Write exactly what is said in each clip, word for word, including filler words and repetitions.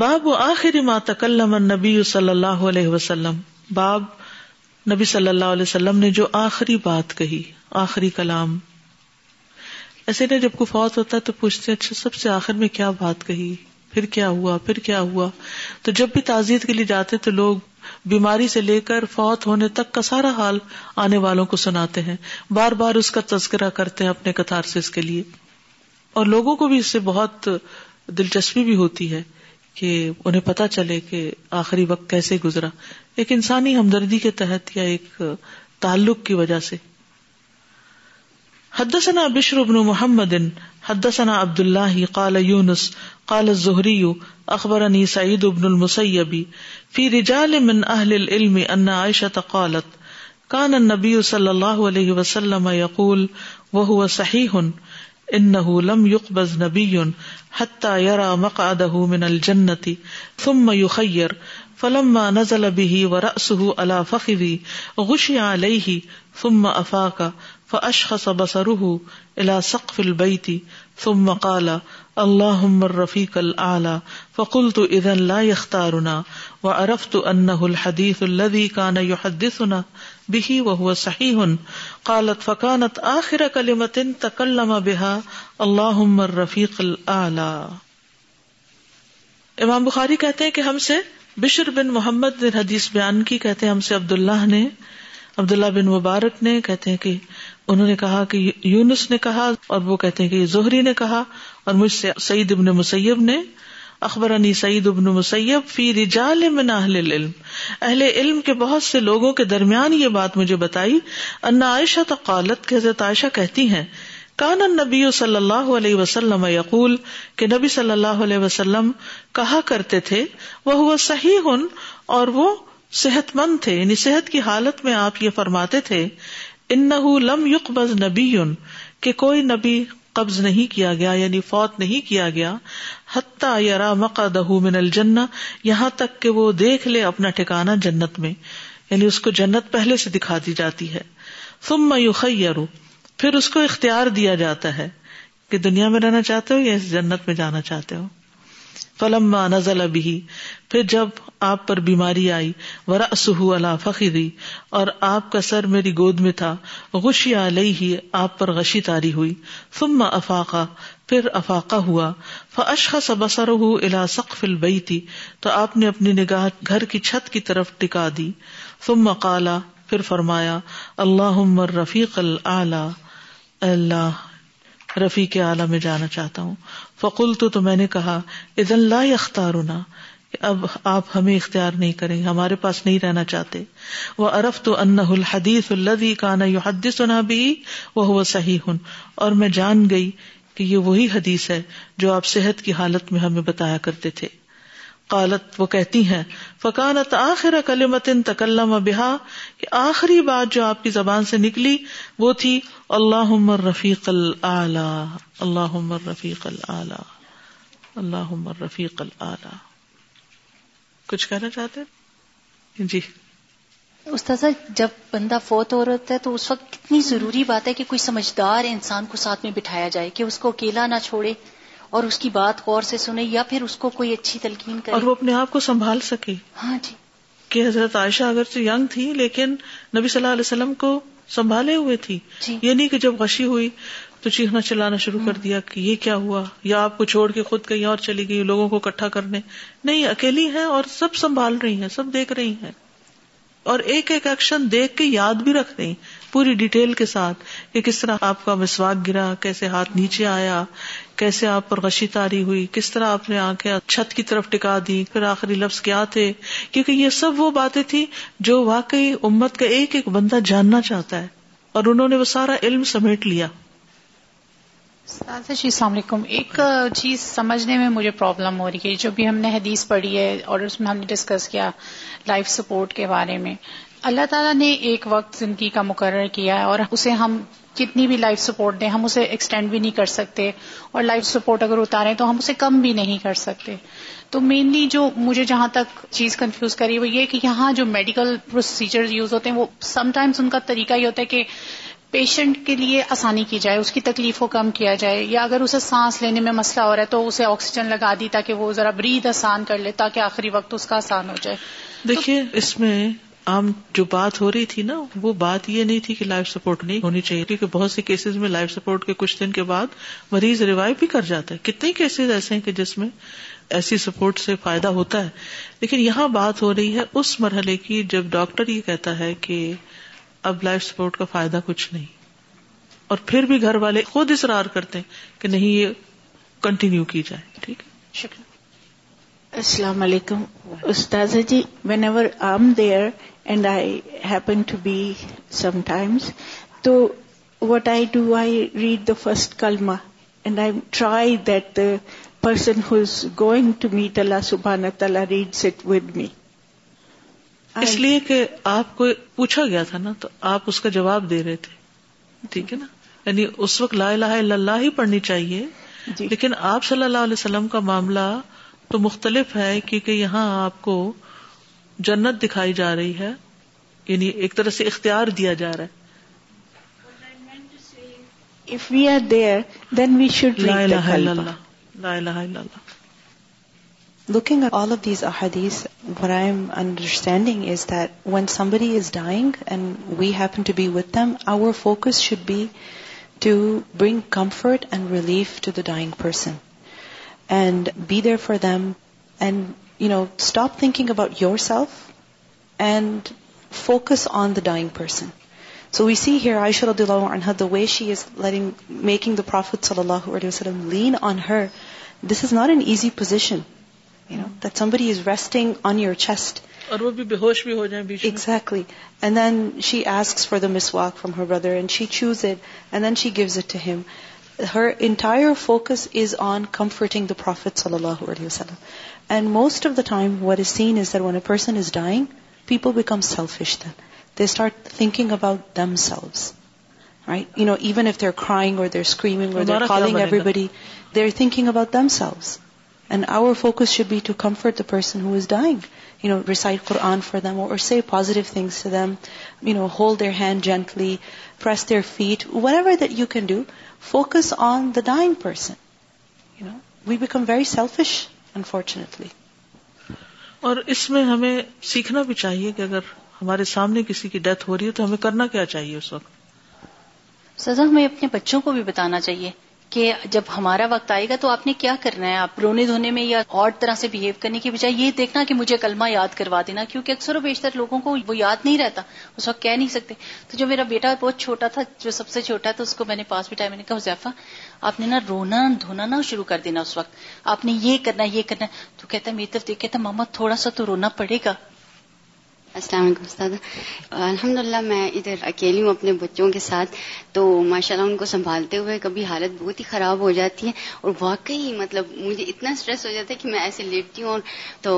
باب آخر ما تکلم النبی صلی اللہ علیہ وسلم، باب نبی صلی اللہ علیہ وسلم نے جو آخری بات کہی، آخری کلام. ایسے نے جب کو فوت ہوتا ہے تو پوچھتے ہیں اچھا سب سے آخر میں کیا بات کہی، پھر کیا ہوا، پھر کیا ہوا. تو جب بھی تعزیت کے لیے جاتے تو لوگ بیماری سے لے کر فوت ہونے تک کا سارا حال آنے والوں کو سناتے ہیں، بار بار اس کا تذکرہ کرتے ہیں اپنے کتھارسس کے لیے. اور لوگوں کو بھی اس سے بہت دلچسپی بھی ہوتی ہے کہ انہیں پتہ چلے کہ آخری وقت کیسے گزرا، ایک انسانی ہمدردی کے تحت یا ایک تعلق کی وجہ سے. حدثنا بشر بن محمد حدثنا عبد اللہ قال یونس قال الزہری اخبرنی سعید بن المسیب فی رجال من اہل العلم ان عائشہ قالت کان النبی صلی اللہ علیہ وسلم یقول وہو صحیح انه لم يقبض نبی حتى يرى مقعده من الجنة ثم يخير فلما نزل به ورأسه على فخذي غشي عليه ثم أفاق فأشخص بصره إلى سقف البيت ثم قال اللهم الرفيق الأعلى فقلت إذن لا يختارنا وعرفت أنه الحديث الذي كان يحدثنا به وهو صحيح قالت فكانت آخر كلمة تكلم بها اللهم الرفيق الأعلى. امام بخاری کہتے ہیں کہ ہم سے بشر بن محمد نے حدیث بیان کی، کہتے ہیں ہم سے عبداللہ نے، عبداللہ بن مبارک نے، کہتے ہیں کہ انہوں نے کہا کہ یونس نے کہا، اور وہ کہتے ہیں کہ زہری نے کہا، اور مجھ سے سعید ابن مسیب نے. اخبرنی سعید ابن مسیب فی رجال من اہل العلم، اہل علم کے بہت سے لوگوں کے درمیان یہ بات مجھے بتائی. ان عائشہ قالت، کہ حضرت عائشہ کہتی ہیں کان النبی صلی اللہ علیہ وسلم یقول، کہ نبی صلی اللہ علیہ وسلم کہا کرتے تھے وہو صحیح، اور وہ صحت مند تھے، یعنی صحت کی حالت میں آپ یہ فرماتے تھے انہ لم یقبض نبی، کہ کوئی نبی قبض نہیں کیا گیا، یعنی فوت نہیں کیا گیا، حتی یرا مقعدہ من الجنہ، یہاں تک کہ وہ دیکھ لے اپنا ٹھکانہ جنت میں، یعنی اس کو جنت پہلے سے دکھا دی جاتی ہے. ثم یخیر، پھر اس کو اختیار دیا جاتا ہے کہ دنیا میں رہنا چاہتے ہو یا اس جنت میں جانا چاہتے ہو. فلما نزل به، پھر جب آپ پر بیماری آئی، ورأسه على فخذی، اور آپ کا سر میری گود میں تھا، غشی علیہ، آپ پر غشی طاری ہوئی، ثم افاق، پھر افاقہ ہوا، فاشخص بصره الى سقف البیت، تو آپ نے اپنی نگاہ گھر کی چھت کی طرف ٹکا دی. ثم قال، پھر فرمایا اللہم الرفیق الاعلی، اللہ رفیق اعلیٰ میں جانا چاہتا ہوں. فقلت، تو میں نے کہا اذن لا یختارنا، اب آپ ہمیں اختیار نہیں کریں، ہمارے پاس نہیں رہنا چاہتے. وعرفت انہ الحدیث الذی کان یحدثنا بہ وہو صحیح، اور میں جان گئی کہ یہ وہی حدیث ہے جو آپ صحت کی حالت میں ہمیں بتایا کرتے تھے. قالت، وہ کہتی ہیں فکانت آخر کلمۃ تکلم بہا، کہ آخری بات جو آپ کی زبان سے نکلی وہ تھی اللہم الرفیق الاعلی، اللہم الرفیق الاعلی، اللہم الرفیق الاعلی. کچھ کہنا چاہتے ہیں؟ جی استاد صاحب، جب بندہ فوت ہو رہا ہوتا ہے تو اس وقت کتنی ضروری بات ہے کہ کوئی سمجھدار انسان کو ساتھ میں بٹھایا جائے، کہ اس کو اکیلا نہ چھوڑے اور اس کی بات غور سے سنے، یا پھر اس کو کوئی اچھی تلقین کرے اور وہ اپنے آپ کو سنبھال سکے. ہاں جی، کہ حضرت عائشہ اگرچہ ینگ تھی لیکن نبی صلی اللہ علیہ وسلم کو سنبھالے ہوئے تھی. جی. یہ نہیں کہ جب غشی ہوئی تو چیخنا چلانا شروع کر دیا کہ یہ کیا ہوا، یا آپ کو چھوڑ کے خود کہیں اور چلی گئی لوگوں کو اکٹھا کرنے. نہیں، اکیلی ہیں اور سب سنبھال رہی ہیں، سب دیکھ رہی ہیں، اور ایک ایک ایکشن دیکھ کے یاد بھی رکھ رہی پوری ڈیٹیل کے ساتھ، کہ کس طرح آپ کا مسواک گرا، کیسے ہاتھ نیچے آیا، کیسے آپ پر غشی طاری ہوئی، کس طرح آپ نے آنکھیں چھت کی طرف ٹکا دی، پھر آخری لفظ کیا تھے. کیونکہ یہ سب وہ باتیں تھیں جو واقعی امت کا ایک ایک بندہ جاننا چاہتا ہے، اور انہوں نے وہ سارا علم سمیٹ لیا. السلام علیکم. ایک چیز سمجھنے میں مجھے پرابلم ہو رہی ہے، جو بھی ہم نے حدیث پڑھی ہے اور اس میں ہم نے ڈسکس کیا لائف سپورٹ کے بارے میں. اللہ تعالیٰ نے ایک وقت زندگی کا مقرر کیا ہے اور اسے ہم کتنی بھی لائف سپورٹ دیں ہم اسے ایکسٹینڈ بھی نہیں کر سکتے، اور لائف سپورٹ اگر اتاریں تو ہم اسے کم بھی نہیں کر سکتے. تو مینلی جو مجھے جہاں تک چیز کنفیوز کری وہ یہ کہ یہاں جو میڈیکل پروسیجرز یوز ہوتے ہیں وہ سم ٹائمز ان کا طریقہ یہ ہوتا ہے کہ پیشنٹ کے لیے آسانی کی جائے, اس کی تکلیف کو کم کیا جائے, یا اگر اسے سانس لینے میں مسئلہ ہو رہا ہے تو اسے آکسیجن لگا دی تاکہ وہ ذرا بریتھ آسان کر لے, تاکہ آخری وقت اس کا آسان ہو جائے. دیکھیے اس میں عام جو بات ہو رہی تھی نا, وہ بات یہ نہیں تھی کہ لائف سپورٹ نہیں ہونی چاہیے, کیونکہ بہت سے کیسز میں لائف سپورٹ کے کچھ دن کے بعد مریض ریوائیو بھی کر جاتا ہے. کتنے کیسز ایسے ہیں کہ جس میں ایسی سپورٹ سے فائدہ ہوتا ہے, لیکن یہاں بات ہو رہی ہے اس مرحلے کی جب ڈاکٹر یہ کہتا ہے کہ اب لائف سپورٹ کا فائدہ کچھ نہیں, اور پھر بھی گھر والے خود اصرار کرتے ہیں کہ نہیں یہ کنٹینیو کی جائے. ٹھیک ہے, شکریہ. السلام علیکم استاذہ جی. Whenever I am there and I happen to be sometimes, تو what I do, I read the first کلمہ and I try that the person who's going to meet Allah subhanahu wa ta'ala reads it with me. اس لیے کہ آپ کو پوچھا گیا تھا نا, تو آپ اس کا جواب دے رہے تھے, ٹھیک ہے نا. یعنی اس وقت لا الہ الا اللہ ہی پڑھنی چاہیے, لیکن آپ صلی اللہ علیہ وسلم کا معاملہ تو مختلف ہے, کیونکہ یہاں آپ کو جنت دکھائی جا رہی ہے, یعنی ایک طرح سے اختیار دیا جا رہا ہے. If we are there, then we should read the kalma. La ilaha illallah. Looking at all of these ahadith, what I am understanding is that when somebody is dying and we happen to be with them, our focus should be to bring comfort and relief to the dying person and be there for them, and you know, stop thinking about yourself and focus on the dying person. So we see here Aisha radiallahu anha, the way she is letting, making the Prophet sallallahu alaihi wasallam lean on her. This is not an easy position, you know, that somebody is resting on your chest. Aur wo bhi behosh bhi ho jaye beech mein. Exactly. And then she asks for the miswak from her brother, and she chews it, and then she gives it to him. Her entire focus is on comforting the Prophet sallallahu alaihi wasallam. And most of the time what is seen is that when a person is dying, people become selfish then. They start thinking about themselves, right? You know, even if they're crying or they're screaming or they're calling everybody, they're thinking about themselves. And our focus should be to comfort the person who is dying. You know, recite Quran for them, or, or say positive things to them. You know, hold their hand gently, press their feet, whatever that you can do, focus on the dying person. You know, we become very selfish, unfortunately. اور اس میں ہمیں سیکھنا بھی چاہیے کہ اگر ہمارے سامنے کسی کی ڈیتھ ہو رہی ہے تو ہمیں کرنا کیا چاہیے اس وقت. سزا ہمیں اپنے بچوں کو بھی بتانا چاہیے کہ جب ہمارا وقت آئے گا تو آپ نے کیا کرنا ہے. آپ رونے دھونے میں یا اور طرح سے بیہیو کرنے کی بجائے یہ دیکھنا کہ مجھے کلمہ یاد کروا دینا, کیونکہ اکثر و بیشتر لوگوں کو وہ یاد نہیں رہتا, اس وقت کہہ نہیں سکتے. تو جو میرا بیٹا بہت چھوٹا تھا, جو سب سے چھوٹا تھا, اس کو میں نے پاس بھی ٹائم میں نے کہا حذیفہ آپ نے نا رونا دھونا نہ شروع کر دینا, اس وقت آپ نے یہ کرنا یہ کرنا. تو کہتا ہے میری طرف دیکھ, کہتا ماما تھوڑا سا تو رونا پڑے گا. السلام علیکم استاد. الحمدللہ میں ادھر اکیلی ہوں اپنے بچوں کے ساتھ, تو ماشاءاللہ ان کو سنبھالتے ہوئے کبھی حالت بہت ہی خراب ہو جاتی ہے, اور واقعی مطلب مجھے اتنا سٹریس ہو جاتا ہے کہ میں ایسے لیٹتی ہوں, اور تو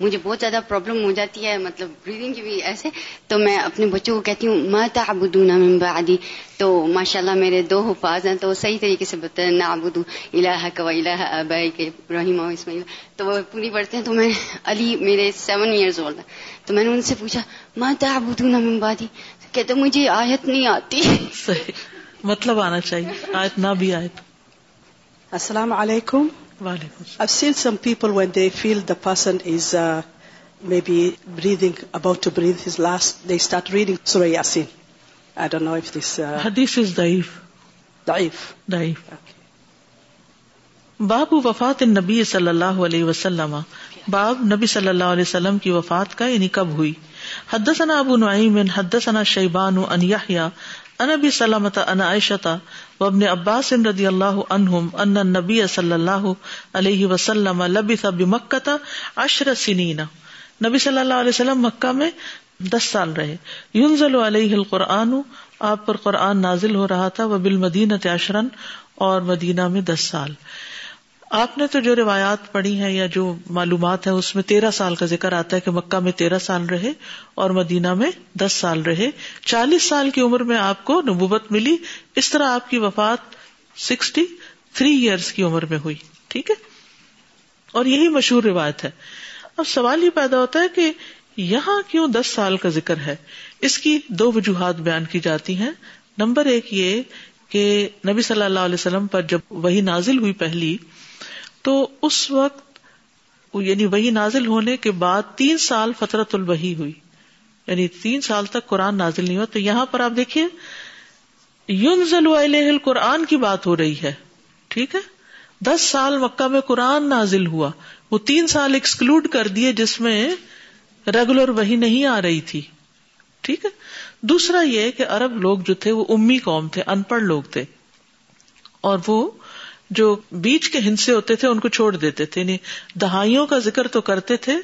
مجھے بہت زیادہ پرابلم ہو جاتی ہے, مطلب بریدنگ کی بھی ایسے. تو میں اپنے بچوں کو کہتی ہوں ما تعبدون من بعدی, تو ماشاءاللہ میرے دو حفاظ ہیں, تو وہ صحیح طریقے سے بتاتے ہیں نعبد الہک و الہ آبائک ابراہیم و اسماعیل, تو وہ پوری پڑھتے ہیں. تو میں علی میرے سیون ایئرز اولڈ ہے, تو میں نے ان سے پوچھا ما تعبدون من بعدی, کہتے مجھے آیت نہیں آتی. صحیح مطلب آنا چاہیے, آیت نہ بھی آیت. السلام علیکم. وعلیکم. I've seen some people when they feel the person is uh, maybe breathing, about to breathe his last, they start reading Surah Yasin. I don't know if this uh... hadith is daif. Daif. Daif. Okay. باب وفات النبی صلی اللہ علیہ وسلم, باب نبی صلی اللہ علیہ وسلم کی وفات کا, یعنی کب ہوئی. حدثنا ابو نعیم حدثنا شیبان عن یحیی عن ابی سلمۃ عن عائشۃ وابن عباس رضی اللہ عنہم ان النبی صلی اللہ علیہ وسلم لبث بمکۃ عشر سنین, نبی صلی اللہ علیہ وسلم مکہ میں دس سال رہے. ینزل علیہ القرآن, آپ پر قرآن نازل ہو رہا تھا, وبالمدینۃ عشرا, اور مدینہ میں دس سال. آپ نے تو جو روایات پڑھی ہیں یا جو معلومات ہیں اس میں تیرہ سال کا ذکر آتا ہے کہ مکہ میں تیرہ سال رہے اور مدینہ میں دس سال رہے. چالیس سال کی عمر میں آپ کو نبوت ملی, اس طرح آپ کی وفات سکسٹی تھری ایئرز کی عمر میں ہوئی. ٹھیک ہے, اور یہی مشہور روایت ہے. اب سوال یہ پیدا ہوتا ہے کہ یہاں کیوں دس سال کا ذکر ہے. اس کی دو وجوہات بیان کی جاتی ہیں. نمبر ایک یہ کہ نبی صلی اللہ علیہ وسلم پر جب وحی نازل ہوئی پہلی، تو اس وقت یعنی وحی نازل ہونے کے بعد تین سال فترۃ الوحی ہوئی، یعنی تین سال تک قرآن نازل نہیں ہوا. تو یہاں پر آپ دیکھیے ینزل الیہ القرآن کی بات ہو رہی ہے، ٹھیک ہے. دس سال مکہ میں قرآن نازل ہوا، وہ تین سال ایکسکلوڈ کر دیے جس میں ریگولر وحی نہیں آ رہی تھی، ٹھیک ہے. دوسرا یہ کہ عرب لوگ جو تھے وہ امی قوم تھے، ان پڑھ لوگ تھے، اور وہ جو بیچ کے ہندسے ہوتے تھے ان کو چھوڑ دیتے تھے، یعنی دہائیوں کا ذکر تو کرتے تھے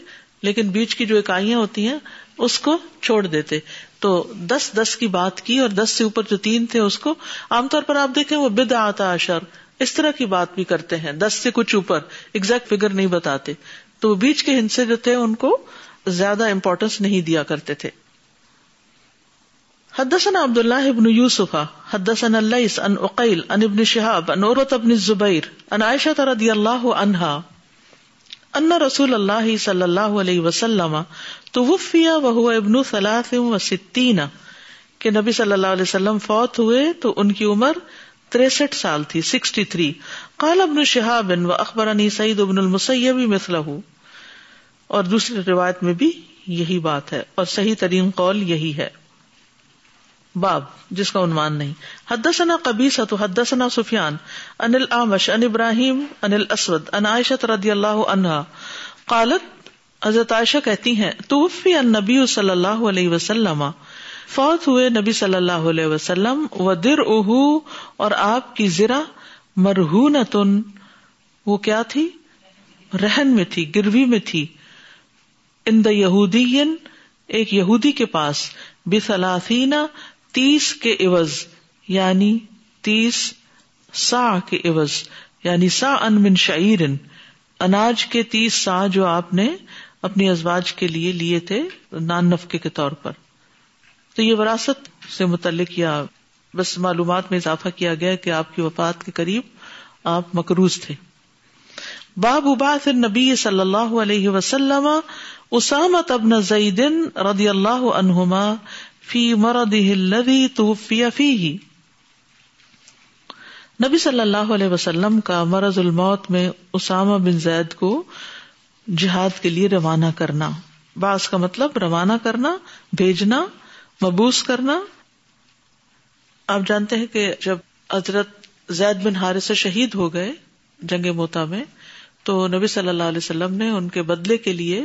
لیکن بیچ کی جو اکائیاں ہوتی ہیں اس کو چھوڑ دیتے. تو دس دس کی بات کی، اور دس سے اوپر جو تین تھے اس کو عام طور پر آپ دیکھیں وہ بدعات عشر اس طرح کی بات بھی کرتے ہیں، دس سے کچھ اوپر ایگزیکٹ فگر نہیں بتاتے. تو بیچ کے ہندسے جو تھے ان کو زیادہ امپورٹنس نہیں دیا کرتے تھے. حدثنا عبداللہ ابن یوسف حدثنا اللیث عن عقیل عن ابن شہاب عن عروۃ ابن الزبیر عن عائشہ رضی اللہ عنہا ان رسول اللہ صلی اللہ علیہ وسلم توفی وہو ابن ثلاث و ستین، کہ نبی صلی اللہ علیہ وسلم فوت ہوئے تو ان کی عمر تریسٹھ سال تھی، سکسٹی تھری. قال ابن شہاب و اخبرنی سعید ابن المسیب مثلہ، اور دوسری روایت میں بھی یہی بات ہے، اور صحیح ترین قول یہی ہے. باب جس کا عنوان نہیں. حدثنا قبیصۃ حدثنا سفیان عن الاعمش عن ابراہیم عن الاسود عن عائشہ رضی اللہ عنہا قالت، حضرت عائشہ کہتی ہیں توفی النبی صلی اللہ علیہ وسلم، فوت ہوئے نبی صلی اللہ علیہ وسلم، ودرعہ، اور آپ کی ذرا مرہونتن، وہ کیا تھی؟ رہن میں تھی، گروی میں تھی، عند یہودی، ایک یہودی کے پاس، بثلاثین، تیس کے عوض، یعنی تیس سا کے عوض، یعنی سا ان من شعیر، اناج کے تیس سا جو آپ نے اپنی ازواج کے لیے لیے تھے نان نفقے کے طور پر. تو یہ وراثت سے متعلق یا بس معلومات میں اضافہ کیا گیا کہ آپ کی وفات کے قریب آپ مقروض تھے. باب بعث النبی صلی اللہ علیہ وسلم اسامہ ابن زید رضی اللہ عنہما فی مرضہ الذی توفی فیہ، نبی صلی اللہ علیہ وسلم کا مرض الموت میں اسامہ بن زید کو جہاد کے لیے روانہ کرنا. بعث کا مطلب روانہ کرنا، بھیجنا، مبعوث کرنا. آپ جانتے ہیں کہ جب حضرت زید بن حارثہ شہید ہو گئے جنگ موتا میں، تو نبی صلی اللہ علیہ وسلم نے ان کے بدلے کے لیے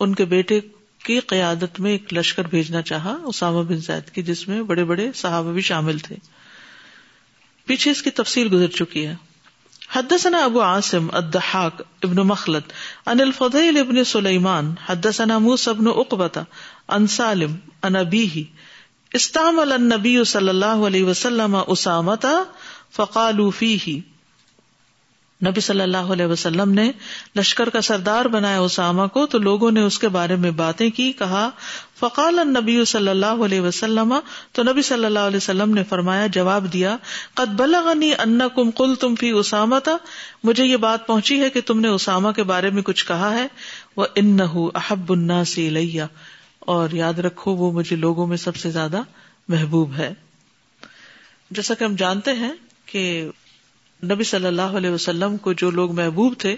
ان کے بیٹے کی قیادت میں ایک لشکر بھیجنا چاہا اسامہ بن زید کی، جس میں بڑے بڑے صحابہ بھی شامل تھے. پیچھے اس کی تفصیل گزر چکی ہے. حدثنا ابو عاصم الضحاک ابن مخلد عن الفضیل ابن سلیمان حدثنا موسى ابن عقبہ عن سالم عن ابیہ استعمل النبی صلی اللہ علیہ وسلم اسامۃ فقالوا فیہ، نبی صلی اللہ علیہ وسلم نے لشکر کا سردار بنایا اسامہ کو، تو لوگوں نے اس کے بارے میں باتیں کی، کہا فقال النبی صلی اللہ علیہ وسلم، تو نبی صلی اللہ علیہ وسلم نے فرمایا، جواب دیا، قد بلغنی انکم قلتم فی اسامۃ، مجھے یہ بات پہنچی ہے کہ تم نے اسامہ کے بارے میں کچھ کہا ہے، وانہ احب الناس الی، اور یاد رکھو وہ مجھے لوگوں میں سب سے زیادہ محبوب ہے. جیسا کہ ہم جانتے ہیں کہ نبی صلی اللہ علیہ وسلم کو جو لوگ محبوب تھے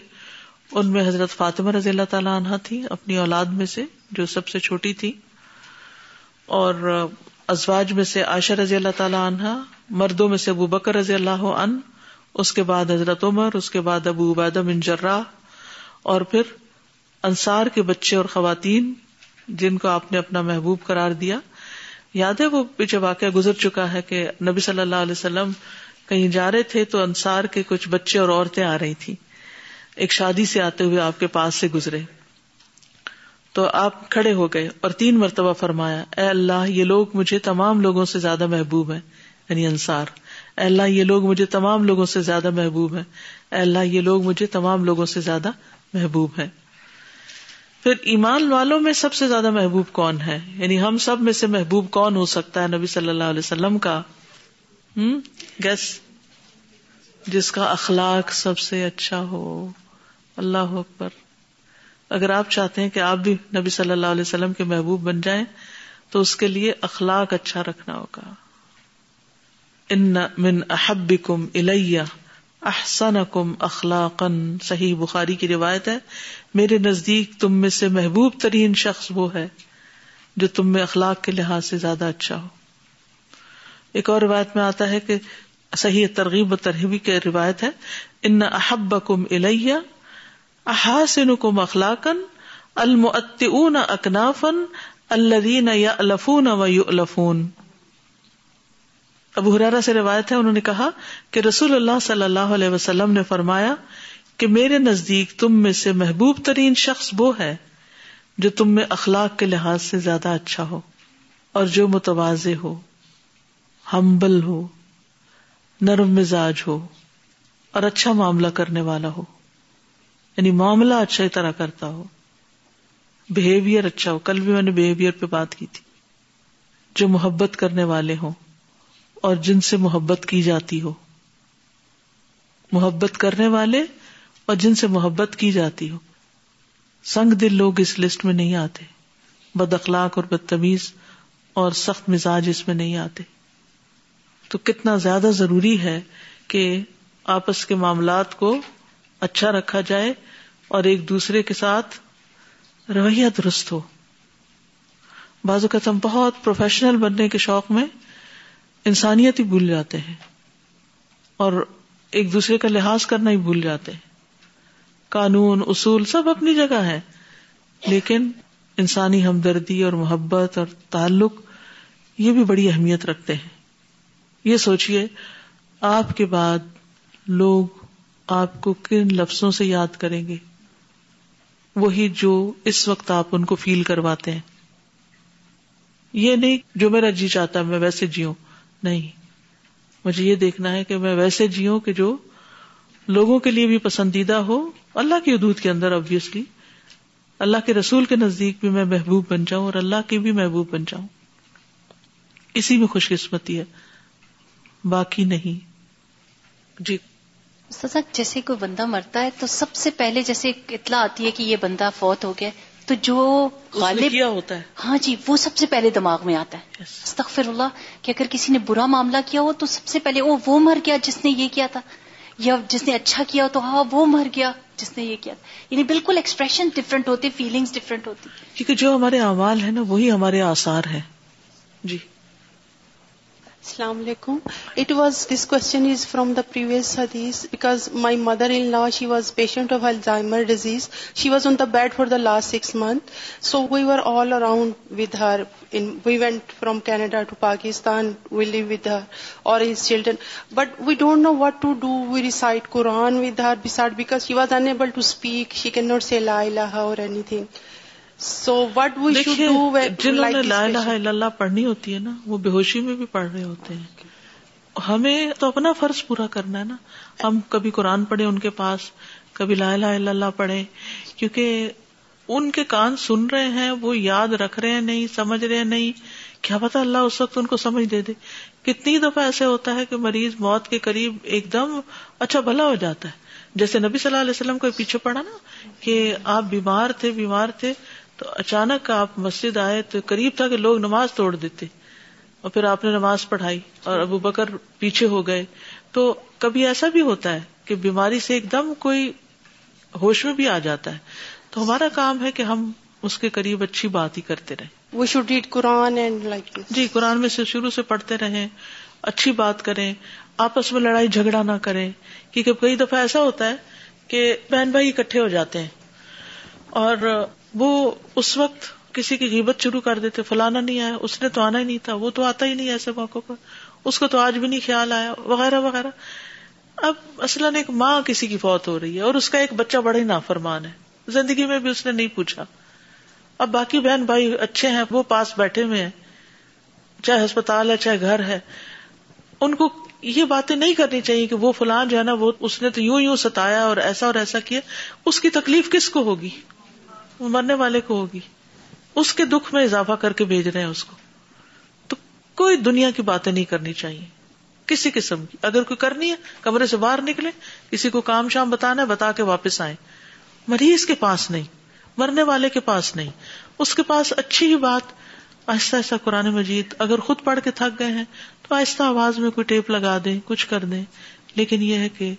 ان میں حضرت فاطمہ رضی اللہ تعالی عنہا تھی، اپنی اولاد میں سے جو سب سے چھوٹی تھی، اور ازواج میں سے عائشہ رضی اللہ تعالی عنہا، مردوں میں سے ابو بکر رضی اللہ عنہ، اس کے بعد حضرت عمر، اس کے بعد ابو عبیدہ بن جراح، اور پھر انصار کے بچے اور خواتین جن کو آپ نے اپنا محبوب قرار دیا. یاد ہے وہ پیچھے واقعہ گزر چکا ہے کہ نبی صلی اللہ علیہ وسلم کہیں جا رہے تھے تو انصار کے کچھ بچے اور عورتیں آ رہی تھیں، ایک شادی سے آتے ہوئے آپ کے پاس سے گزرے تو آپ کھڑے ہو گئے اور تین مرتبہ فرمایا، اے اللہ یہ لوگ مجھے تمام لوگوں سے زیادہ محبوب ہیں، یعنی انصار، اے اللہ یہ لوگ مجھے تمام لوگوں سے زیادہ محبوب ہیں، اے اللہ یہ لوگ مجھے تمام لوگوں سے زیادہ محبوب ہیں. پھر ایمان والوں میں سب سے زیادہ محبوب کون ہے، یعنی ہم سب میں سے محبوب کون ہو سکتا ہے نبی صلی اللہ علیہ وسلم کا؟ ہم گیس، جس کا اخلاق سب سے اچھا ہو. اللہ اکبر. اگر آپ چاہتے ہیں کہ آپ بھی نبی صلی اللہ علیہ وسلم کے محبوب بن جائیں تو اس کے لیے اخلاق اچھا رکھنا ہوگا، ان من احبکم الی احسنکم اخلاقا، صحیح بخاری کی روایت ہے، میرے نزدیک تم میں سے محبوب ترین شخص وہ ہے جو تم میں اخلاق کے لحاظ سے زیادہ اچھا ہو۔ ایک اور روایت میں آتا ہے کہ صحیح ترغیب و ترہیبی کی روایت ہے، ان احبکم الی احاسنکم اخلاقا المؤتئون اکنافا الذین یألفون ویؤلفون۔ ابو ہریرہ سے روایت ہے، انہوں نے کہا کہ رسول اللہ صلی اللہ علیہ وسلم نے فرمایا کہ میرے نزدیک تم میں سے محبوب ترین شخص وہ ہے جو تم میں اخلاق کے لحاظ سے زیادہ اچھا ہو، اور جو متواضع ہو، ہمبل ہو، نرم مزاج ہو، اور اچھا معاملہ کرنے والا ہو، یعنی معاملہ اچھا طرح کرتا ہو، بیہیویئر اچھا ہو۔ کل بھی میں نے بیہیویئر پہ بات کی تھی، جو محبت کرنے والے ہوں اور جن سے محبت کی جاتی ہو، محبت کرنے والے اور جن سے محبت کی جاتی ہو۔ سنگ دل لوگ اس لسٹ میں نہیں آتے، بد اخلاق اور بدتمیز اور سخت مزاج اس میں نہیں آتے۔ تو کتنا زیادہ ضروری ہے کہ آپس کے معاملات کو اچھا رکھا جائے اور ایک دوسرے کے ساتھ رویہ درست ہو۔ بعض اوقات ہم بہت پروفیشنل بننے کے شوق میں انسانیت ہی بھول جاتے ہیں اور ایک دوسرے کا لحاظ کرنا ہی بھول جاتے ہیں۔ قانون، اصول سب اپنی جگہ ہیں، لیکن انسانی ہمدردی اور محبت اور تعلق یہ بھی بڑی اہمیت رکھتے ہیں۔ یہ سوچئے آپ کے بعد لوگ آپ کو کن لفظوں سے یاد کریں گے، وہی جو اس وقت آپ ان کو فیل کرواتے ہیں۔ یہ نہیں جو میرا جی چاہتا ہے میں ویسے جیوں، نہیں، مجھے یہ دیکھنا ہے کہ میں ویسے جیوں کہ جو لوگوں کے لیے بھی پسندیدہ ہو، اللہ کی حدود کے اندر obviously، اللہ کے رسول کے نزدیک بھی میں محبوب بن جاؤں اور اللہ کی بھی محبوب بن جاؤں۔ اسی میں خوش قسمتی ہے، باقی نہیں۔ جی سزا، جیسے کوئی بندہ مرتا ہے تو سب سے پہلے جیسے اطلاع آتی ہے کہ یہ بندہ فوت ہو گیا، تو جو غالب کیا ہوتا ہے، ہاں جی، وہ سب سے پہلے دماغ میں آتا ہے۔ yes. استغفر اللہ، کہ اگر کسی نے برا معاملہ کیا ہو تو سب سے پہلے او وہ مر گیا جس نے یہ کیا تھا، یا جس نے اچھا کیا ہو تو ہاں وہ مر گیا جس نے یہ کیا تھا، یعنی بالکل ایکسپریشن ڈفرینٹ ہوتے، فیلنگز ڈفرینٹ ہوتی، کیونکہ جو ہمارے اعمال ہیں نا وہی ہمارے آثار ہیں۔ جی السلام علیکم۔ It was this question is from the previous حدیث، because my mother in law she was patient of Alzheimer disease, she was on the bed for the last six month, so we were all around with her, we went from Canada to Pakistan, we live with her اور his children, but we don't know what to do, we recite Quran with her beside, because she was enable to speak, she can not say لا الہ or اینی تھنگ، so what we should do when جنہوں نے لا الہ الا اللہ پڑھنی ہوتی ہے نا، وہ بے ہوشی میں بھی پڑھ رہے ہوتے ہیں۔ ہمیں تو اپنا فرض پورا کرنا ہے نا، ہم کبھی قرآن پڑھیں ان کے پاس، کبھی لا الہ الا اللہ پڑھیں، کیونکہ ان کے کان سن رہے ہیں، وہ یاد رکھ رہے ہیں نہیں، سمجھ رہے ہیں نہیں، کیا پتا اللہ اس وقت ان کو سمجھ دے دے۔ کتنی دفعہ ایسے ہوتا ہے کہ مریض موت کے قریب ایک دم اچھا بھلا ہو جاتا ہے، جیسے نبی صلی اللہ علیہ وسلم کو پیچھے پڑا نا کہ آپ بیمار تھے بیمار تھے تو اچانک آپ مسجد آئے تو قریب تھا کہ لوگ نماز توڑ دیتے، اور پھر آپ نے نماز پڑھائی اور ابو بکر پیچھے ہو گئے۔ تو کبھی ایسا بھی ہوتا ہے کہ بیماری سے ایک دم کوئی ہوش میں بھی آ جاتا ہے، تو ہمارا کام ہے کہ ہم اس کے قریب اچھی بات ہی کرتے رہیں۔ We should read Quran and like this, جی قرآن میں سے شروع سے پڑھتے رہیں، اچھی بات کریں، آپس میں لڑائی جھگڑا نہ کریں، کیونکہ کئی دفعہ ایسا ہوتا ہے کہ بہن بھائی اکٹھے ہو جاتے ہیں اور وہ اس وقت کسی کی غیبت شروع کر دیتے، فلانا نہیں آیا، اس نے تو آنا ہی نہیں تھا، وہ تو آتا ہی نہیں ایسے موقع پر، اس کو تو آج بھی نہیں خیال آیا، وغیرہ وغیرہ۔ اب اصلاً ایک ماں کسی کی فوت ہو رہی ہے اور اس کا ایک بچہ بڑا ہی نافرمان ہے، زندگی میں بھی اس نے نہیں پوچھا، اب باقی بہن بھائی اچھے ہیں، وہ پاس بیٹھے ہوئے ہیں، چاہے ہسپتال ہے چاہے گھر ہے، ان کو یہ باتیں نہیں کرنی چاہیے کہ وہ فلاں جو ہے نا وہ اس نے تو یوں یوں ستایا اور ایسا اور ایسا کیا۔ اس کی تکلیف کس کو ہوگی؟ وہ مرنے والے کو ہوگی، اس کے دکھ میں اضافہ کر کے بھیج رہے ہیں اس کو۔ تو کوئی دنیا کی باتیں نہیں کرنی چاہیے کسی قسم کی، اگر کوئی کرنی ہے کمرے سے باہر نکلے، کسی کو کام شام بتانا ہے بتا کے واپس آئیں، مریض کے پاس نہیں، مرنے والے کے پاس نہیں، اس کے پاس اچھی ہی بات آہستہ آہستہ قرآن مجید اگر خود پڑھ کے تھک گئے ہیں تو آہستہ آواز میں کوئی ٹیپ لگا دیں، کچھ کر دیں، لیکن یہ ہے کہ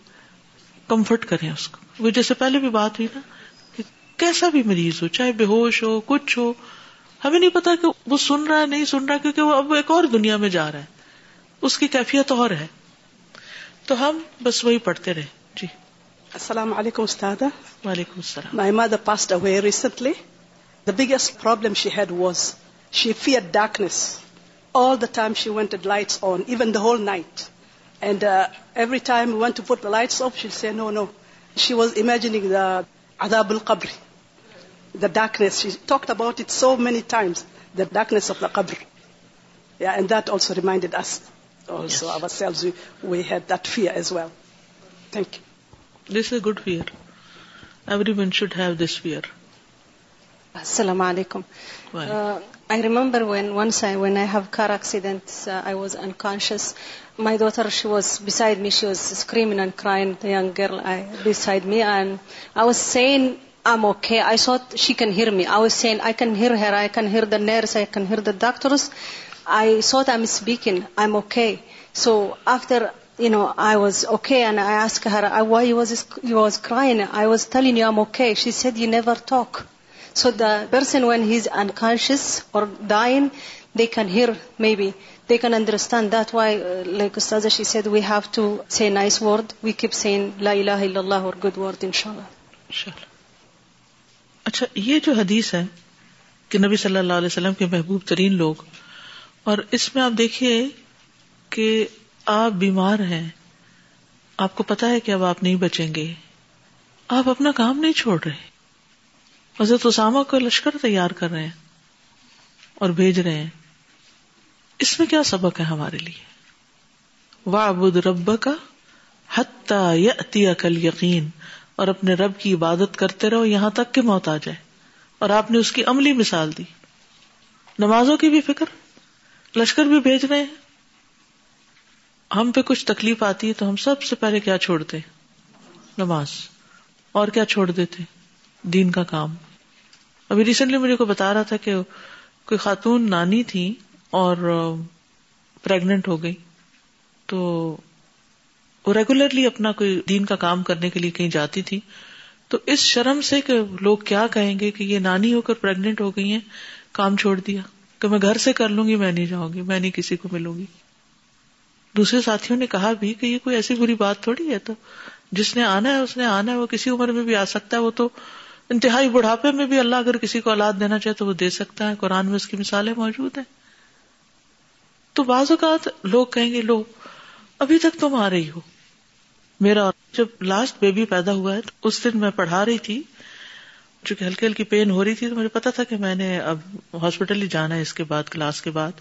کمفرٹ کریں اس کو. وہ جیسے پہلے بھی بات ہوئی نا کہ کیسا بھی مریض ہو، چاہے بے ہوش ہو، کچھ ہو، ہمیں نہیں پتا کہ وہ سن رہا ہے نہیں سن رہا، کیونکہ وہ اب ایک اور دنیا میں جا رہا ہے، اس کی کیفیت اور ہے. تو ہم بس وہی پڑھتے رہے. جی السلام علیکم استاد. وعلیکم السلام. My mother passed away recently. The biggest problem she had was she feared darkness. All the time she wanted lights on, even the whole night. And uh, every time we want to put the lights off, she'll say no, no. She was imagining the adab al-qabr, the darkness. She talked about it so many times, the darkness of the qabr. Yeah, and that also reminded us, also yes. ourselves, we, we had that fear as well. Thank you. This is a good fear. Everyone should have this fear. Assalamu alaikum. Uh, I remember when once I, when I have car accidents, uh, I was unconscious. My daughter, she was beside me, she was screaming and crying, the young girl I, beside me, and I was saying, I'm okay. I thought she can hear me. I was saying, I can hear her, I can hear the nurse, I can hear the doctors. I thought I'm speaking, I'm okay. So after, you know, I was okay, and I asked her, why you was, you was crying? I was telling you I'm okay. She said, you never talk. So the person, when he's unconscious or dying, they can hear maybe. They can understand. That's why, uh, like Ustaza, she said, we have to say nice word. We keep saying, La ilaha illallah, or good word, inshallah. Inshallah. اچھا، یہ جو حدیث ہے کہ نبی صلی اللہ علیہ وسلم کے محبوب ترین لوگ، اور اس میں آپ دیکھیے کہ آپ بیمار ہیں، آپ کو پتا ہے کہ اب آپ نہیں بچیں گے، آپ اپنا کام نہیں چھوڑ رہے. حضرت اسامہ کو لشکر تیار کر رہے ہیں اور بھیج رہے ہیں. اس میں کیا سبق ہے ہمارے لیے؟ وَعْبُدْ رَبَّكَ حَتَّى يَأْتِيَكَ الْيَقِينَ، اور اپنے رب کی عبادت کرتے رہو یہاں تک کہ موت آ جائے. اور آپ نے اس کی عملی مثال دی، نمازوں کی بھی فکر، لشکر بھی بھیج رہے ہیں. ہم پہ کچھ تکلیف آتی ہے تو ہم سب سے پہلے کیا چھوڑتے؟ نماز. اور کیا چھوڑ دیتے؟ دین کا کام. ابھی ریسنٹلی مجھے کوئی بتا رہا تھا کہ کوئی خاتون نانی تھی اور پریگننٹ ہو گئی، تو وہ ریگولرلی اپنا کوئی دین کا کام کرنے کے لیے کہیں جاتی تھی، تو اس شرم سے کہ لوگ کیا کہیں گے کہ یہ نانی ہو کر پریگننٹ ہو گئی ہیں، کام چھوڑ دیا کہ میں گھر سے کر لوں گی، میں نہیں جاؤں گی، میں نہیں کسی کو ملوں گی. دوسرے ساتھیوں نے کہا بھی کہ یہ کوئی ایسی بری بات تھوڑی ہے، تو جس نے آنا ہے اس نے آنا ہے، وہ کسی عمر میں بھی آ سکتا ہے، وہ تو انتہائی بڑھاپے میں بھی اللہ اگر کسی کو اولاد دینا چاہے تو وہ دے سکتا ہے، قرآن میں اس کی مثالیں موجود ہیں. تو بعض اوقات لوگ کہیں گے، لو ابھی تک تم آ رہی ہو. میرا جب لاسٹ بیبی پیدا ہوا ہے تو اس دن میں پڑھا رہی تھی، چونکہ ہلکی ہلکی پین ہو رہی تھی، تو مجھے پتا تھا کہ میں نے اب ہاسپٹل ہی جانا ہے اس کے بعد، کلاس کے بعد.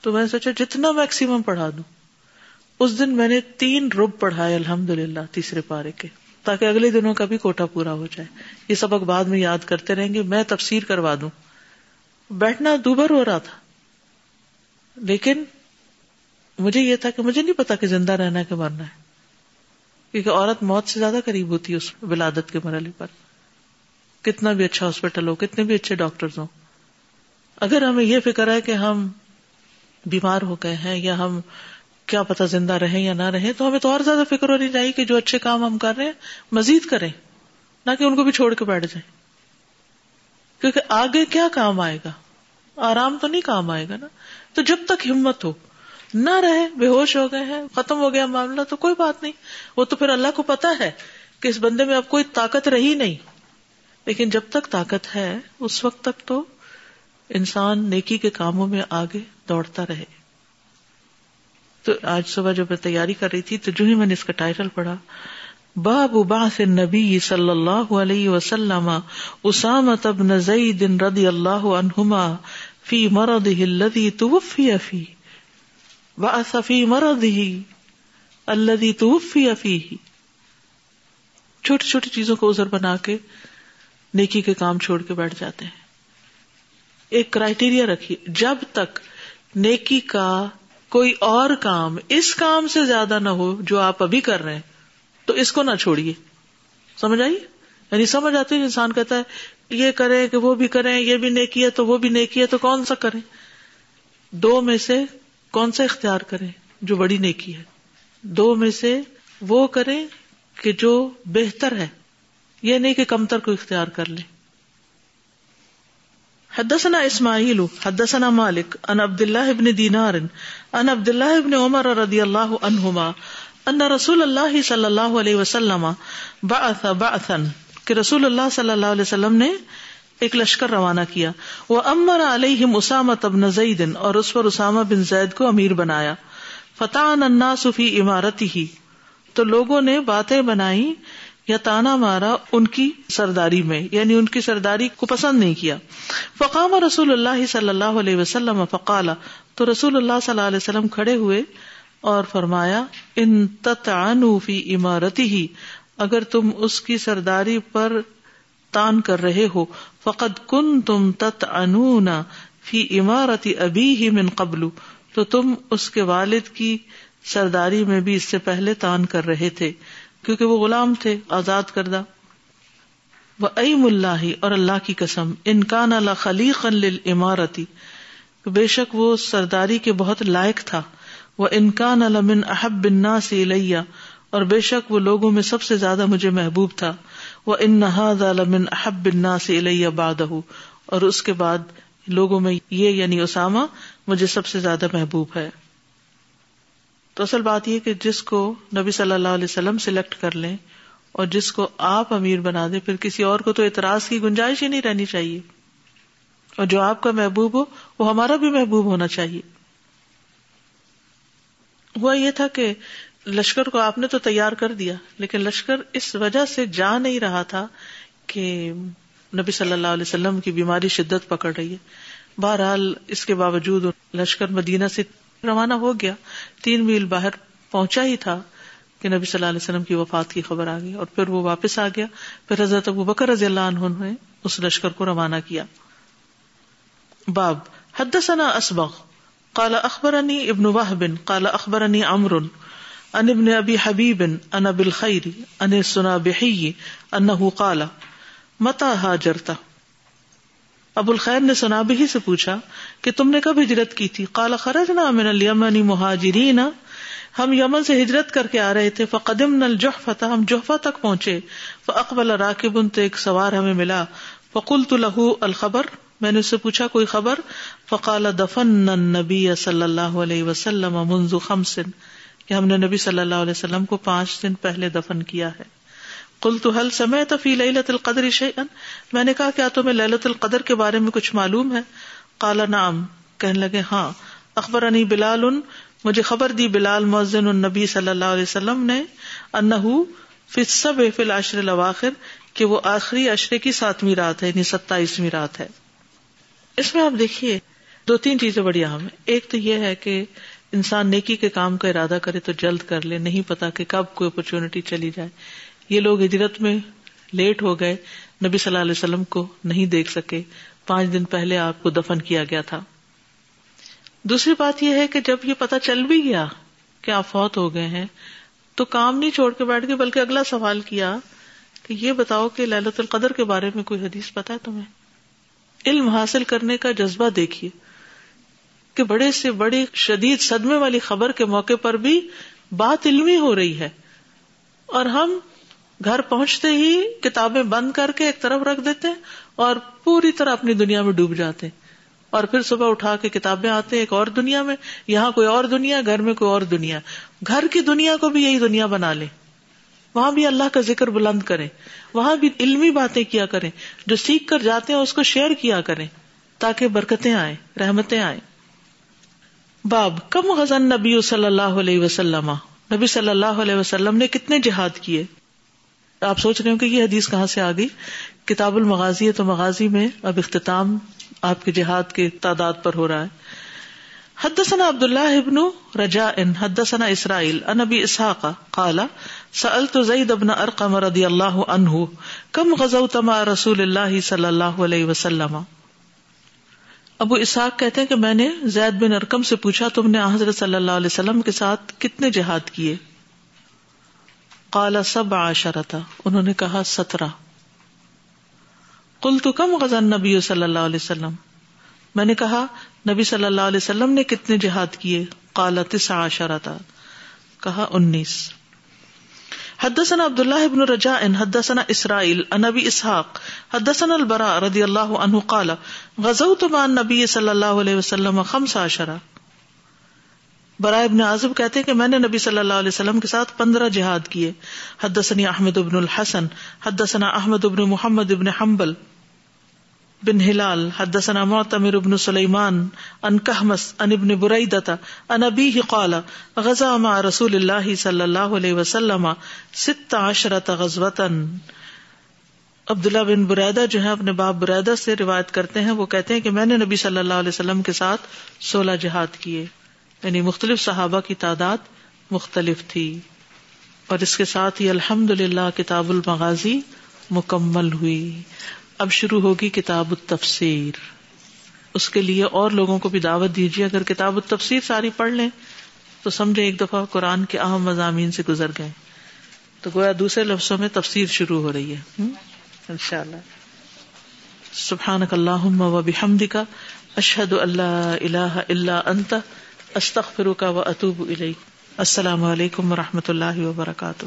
تو میں نے سوچا جتنا میکسیمم پڑھا دوں. اس دن میں نے تین رب پڑھائے الحمدللہ تیسرے پارے کے، تاکہ اگلے دنوں کا بھی کوٹا پورا ہو جائے. یہ سبق بعد میں یاد کرتے رہیں گے، میں تفسیر کروا دوں. بیٹھنا دوبھر ہو رہا تھا، لیکن مجھے یہ تھا کہ مجھے نہیں پتا کہ زندہ رہنا ہے کہ مرنا ہے، کیونکہ عورت موت سے زیادہ قریب ہوتی ہے اس ولادت کے مرحلے پر. کتنا بھی اچھا ہاسپٹل ہو، کتنے بھی اچھے ڈاکٹرز ہوں، اگر ہمیں یہ فکر ہے کہ ہم بیمار ہو گئے ہیں یا ہم کیا پتا زندہ رہیں یا نہ رہیں، تو ہمیں تو اور زیادہ فکر ہونی چاہیے کہ جو اچھے کام ہم کر رہے ہیں مزید کریں، نہ کہ ان کو بھی چھوڑ کے بیٹھ جائیں. کیونکہ آگے کیا کام آئے گا؟ آرام تو نہیں کام آئے گا نا. تو جب تک ہمت ہو نہ رہے، بے ہوش ہو گئے ہیں، ختم ہو گیا معاملہ، تو کوئی بات نہیں. وہ تو پھر اللہ کو پتا ہے کہ اس بندے میں اب کوئی طاقت رہی نہیں. لیکن جب تک طاقت ہے اس وقت تک تو انسان نیکی کے کاموں میں آگے دوڑتا رہے. تو آج صبح جب میں تیاری کر رہی تھی تو جو ہی میں نے اس کا ٹائٹل پڑھا، باب بعث النبی صلی اللہ علیہ وسلم اسامہ بن زید رضی اللہ عنہما فی مرضه الذی توفی فی بعث فی مرضه الذی توفی فیہ. چھوٹی چھوٹی چیزوں کو عذر بنا کے نیکی کے کام چھوڑ کے بیٹھ جاتے ہیں. ایک کرائیٹیریا رکھیے، جب تک نیکی کا کوئی اور کام اس کام سے زیادہ نہ ہو جو آپ ابھی کر رہے ہیں، تو اس کو نہ چھوڑیے. سمجھ آئیے؟ یعنی سمجھ آتی ہے، انسان کہتا ہے یہ کریں کہ وہ بھی کریں، یہ بھی نیکی ہے تو وہ بھی نیکی ہے، تو کون سا کریں؟ دو میں سے کون سا اختیار کریں جو بڑی نیکی ہے، دو میں سے وہ کریں کہ جو بہتر ہے، یہ نہیں کہ کمتر کو اختیار کر لیں. حدثنا اسماعیل حدثنا مالک عن عبداللہ ابن دینار عن عبداللہ ابن عمر رضی اللہ عنہما ان رسول اللہ صلی اللہ علیہ وسلم بعث بعثا، کہ رسول اللہ صلی اللہ علیہ وسلم نے ایک لشکر روانہ کیا. وامر علیہم اسامہ بن زید، اور اس پر اسامہ بن زید کو امیر بنایا. فتعن الناس فی امارتہ، تو لوگوں نے باتیں بنائی یا تانا مارا ان کی سرداری میں، یعنی ان کی سرداری کو پسند نہیں کیا. فقام رسول اللہ صلی اللہ علیہ وسلم فقال، تو رسول اللہ صلی اللہ علیہ وسلم کھڑے ہوئے اور فرمایا ان تتعنوا فی امارتہ، اگر تم اس کی سرداری پر تان کر رہے ہو، فقد کنتم تتعنون فی امارت ابیہ من قبل، تو تم اس کے والد کی سرداری میں بھی اس سے پہلے تان کر رہے تھے کیونکہ وہ غلام تھے آزاد کردہ. وَأَيْمُ اللَّهِ، اور اللہ کی قسم، ان کان لخلیقاً للامارتی، بے شک وہ سرداری کے بہت لائق تھا. وَإِن کان لمن احب الناس الیہ، اور بے شک وہ لوگوں میں سب سے زیادہ مجھے محبوب تھا. وَإِنَّ هَذَا لَمِنْ أَحَبِّ النَّاسِ إِلَيَّ بَعْدَهُ، اور اس کے بعد لوگوں میں یہ یعنی اسامہ مجھے سب سے زیادہ محبوب ہے. تو اصل بات یہ کہ جس کو نبی صلی اللہ علیہ وسلم سلیکٹ کر لیں اور جس کو آپ امیر بنا دیں، پھر کسی اور کو تو اعتراض کی گنجائش ہی نہیں رہنی چاہیے، اور جو آپ کا محبوب ہو وہ ہمارا بھی محبوب ہونا چاہیے. ہوا یہ تھا کہ لشکر کو آپ نے تو تیار کر دیا، لیکن لشکر اس وجہ سے جا نہیں رہا تھا کہ نبی صلی اللہ علیہ وسلم کی بیماری شدت پکڑ رہی ہے. بہرحال اس کے باوجود لشکر مدینہ سے روانہ ہو گیا. تین میل باہر پہنچا ہی تھا کہ نبی صلی اللہ علیہ وسلم کی وفات کی خبر آ گئی، اور پھر وہ واپس آ گیا. پھر حضرت ابو بکر رضی اللہ عنہ نے اس لشکر کو روانہ کیا. باب حدثنا اسبغ قال اخبرنی ابن وہب قال اخبرنی عمرو ان ابن ابی حبیب ان ابی الخیر ان السنابحی انہ قال متى ہاجرت. ابو الخیر نے سنابحی سے پوچھا کہ تم نے کب ہجرت کی تھی؟ قال خرجنا من الیمن مہاجرین، ہم یمن سے ہجرت کر کے آ رہے تھے. فقدمنا الجحفۃ، ہم جحفہ تک پہنچے. فاقبل راکب، تو ایک سوار ہمیں ملا. فقلت له الخبر، میں نے اس سے پوچھا کوئی خبر. فقال دفننا النبی صلی اللہ علیہ وسلم منذ خمس، کہ ہم نے نبی صلی اللہ علیہ وسلم کو پانچ دن پہلے دفن کیا ہے. قلت هل سمعت في ليلة القدر شيئا، میں نے کہا کیا تمہیں لیلۃ القدر کے بارے میں کچھ معلوم ہے؟ قال نعم، کہنے لگے ہاں. اخبرني بلال، مجھے خبر دی بلال مؤذن النبی صلی اللہ علیہ وسلم نے، انه في السبع في العشر الاواخر، کہ وہ آخری عشرے کی ساتویں رات ہے یعنی ستائیسویں رات ہے. اس میں آپ دیکھیے دو تین چیزیں بڑی اہم ہیں. ایک تو یہ ہے کہ انسان نیکی کے کام کا ارادہ کرے تو جلد کر لے، نہیں پتا کہ کب کوئی اپرچونٹی چلی جائے. یہ لوگ ہجرت میں لیٹ ہو گئے، نبی صلی اللہ علیہ وسلم کو نہیں دیکھ سکے، پانچ دن پہلے آپ کو دفن کیا گیا تھا. دوسری بات یہ ہے کہ جب یہ پتا چل بھی گیا کہ آپ فوت ہو گئے ہیں تو کام نہیں چھوڑ کے بیٹھ گئے، بلکہ اگلا سوال کیا کہ یہ بتاؤ کہ لیلۃ القدر کے بارے میں کوئی حدیث پتا ہے تمہیں؟ علم حاصل کرنے کا جذبہ دیکھیے کہ بڑے سے بڑی شدید صدمے والی خبر کے موقع پر بھی بات علمی ہو رہی ہے، اور ہم گھر پہنچتے ہی کتابیں بند کر کے ایک طرف رکھ دیتے ہیں اور پوری طرح اپنی دنیا میں ڈوب جاتے ہیں، اور پھر صبح اٹھا کے کتابیں آتے ہیں ایک اور دنیا میں، یہاں کوئی اور دنیا، گھر میں کوئی اور دنیا. گھر کی دنیا کو بھی یہی دنیا بنا لیں، وہاں بھی اللہ کا ذکر بلند کریں، وہاں بھی علمی باتیں کیا کریں، جو سیکھ کر جاتے ہیں اس کو شیئر کیا کریں تاکہ برکتیں آئیں، رحمتیں آئیں. باب کم غزن نبی صلی اللہ علیہ وسلم، نبی صلی اللہ علیہ وسلم نے کتنے جہاد کیے. آپ سوچ رہے ہوں کہ یہ حدیث کہاں سے آ گئی؟ کتاب المغازی ہے، تو مغازی میں اب اختتام آپ کے جہاد کے تعداد پر ہو رہا ہے. حدثنا عبداللہ ابن رجاء حدثنا اسرائیل عن ابی اسحاق قال سألت زید ابن ارقم رضی اللہ عنہ کم غزوت مع رسول اللہ صلی اللہ علیہ وسلم. ابو اسحاق کہتے ہیں کہ میں نے زید بن ارقم سے پوچھا تم نے حضرت صلی اللہ علیہ وسلم کے ساتھ کتنے جہاد کیے؟ قال سبع عشرۃ، انہوں نے کہا سترہ. قلت کم غزا النبی صلی اللہ علیہ وسلم، میں نے کہا نبی صلی اللہ علیہ وسلم نے کتنے جہاد کیے؟ قال تسع عشرۃ، کہا انیس. حدثنا عبداللہ بن رجاء حدثنا اسرائیل عن ابی اسحاق حدثنا البراء رضی اللہ عنہ قال غزوت مع النبی صلی اللہ علیہ وسلم خمس عشرہ. براء ابن عازب کہتے ہیں کہ میں نے نبی صلی اللہ علیہ وسلم کے ساتھ پندرہ جہاد کیے. حدثنی احمد بن الحسن حدثنا احمد بن محمد بن حنبل بن ہلال حدثنا معتمر بن سلیمان عن کہمس عن ابن برائدہ عن ابیہ قال غزا مع رسول اللہ صلی اللہ علیہ وسلم ست عشرۃ غزوۃ. عبداللہ بن برائدہ جو ہیں اپنے باپ برائدہ سے روایت کرتے ہیں، وہ کہتے ہیں کہ میں نے نبی صلی اللہ علیہ وسلم کے ساتھ سولہ جہاد کیے، یعنی مختلف صحابہ کی تعداد مختلف تھی. اور اس کے ساتھ ہی الحمدللہ کتاب المغازی مکمل ہوئی. اب شروع ہوگی کتاب التفسیر. اس کے لیے اور لوگوں کو بھی دعوت دیجیے، اگر کتاب التفسیر ساری پڑھ لیں تو سمجھے ایک دفعہ قرآن کے اہم مضامین سے گزر گئے. تو گویا دوسرے لفظوں میں تفسیر شروع ہو رہی ہے انشاءاللہ. سبحانک اللہم و بحمدک اشہد ان لا الہ الا انت استغفرک و اتوب الیک. السلام علیکم و رحمۃ اللہ وبرکاتہ.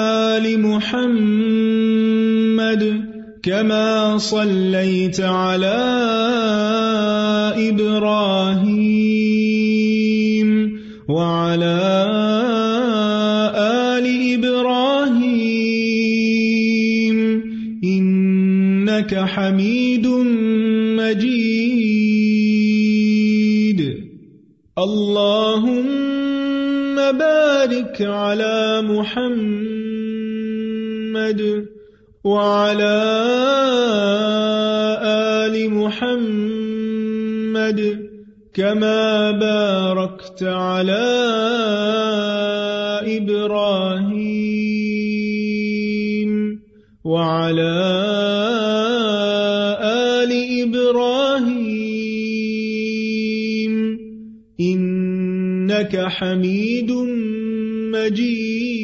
آل محمد كما صليت على إبراهيم وعلى آل إبراهيم إنك حميد مجيد. اللهم بارك على محمد وعلى آل محمد كما باركت على إبراهيم وعلى آل إبراهيم إنك حميد مجيد.